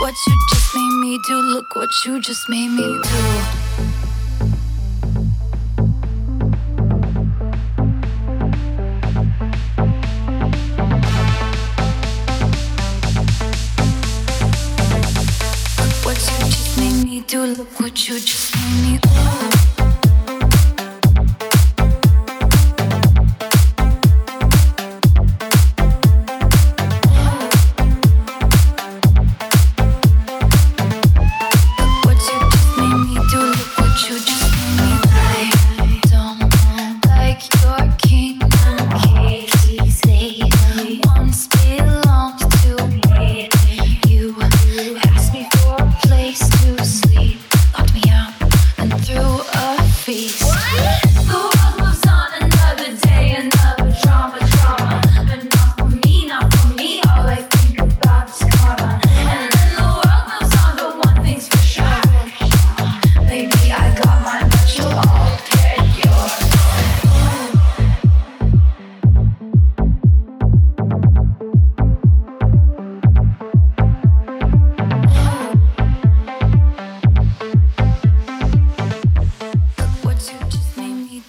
What you just made me do, look what you just made me do. Look what you just made me do, look what you just made me do.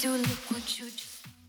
Look what you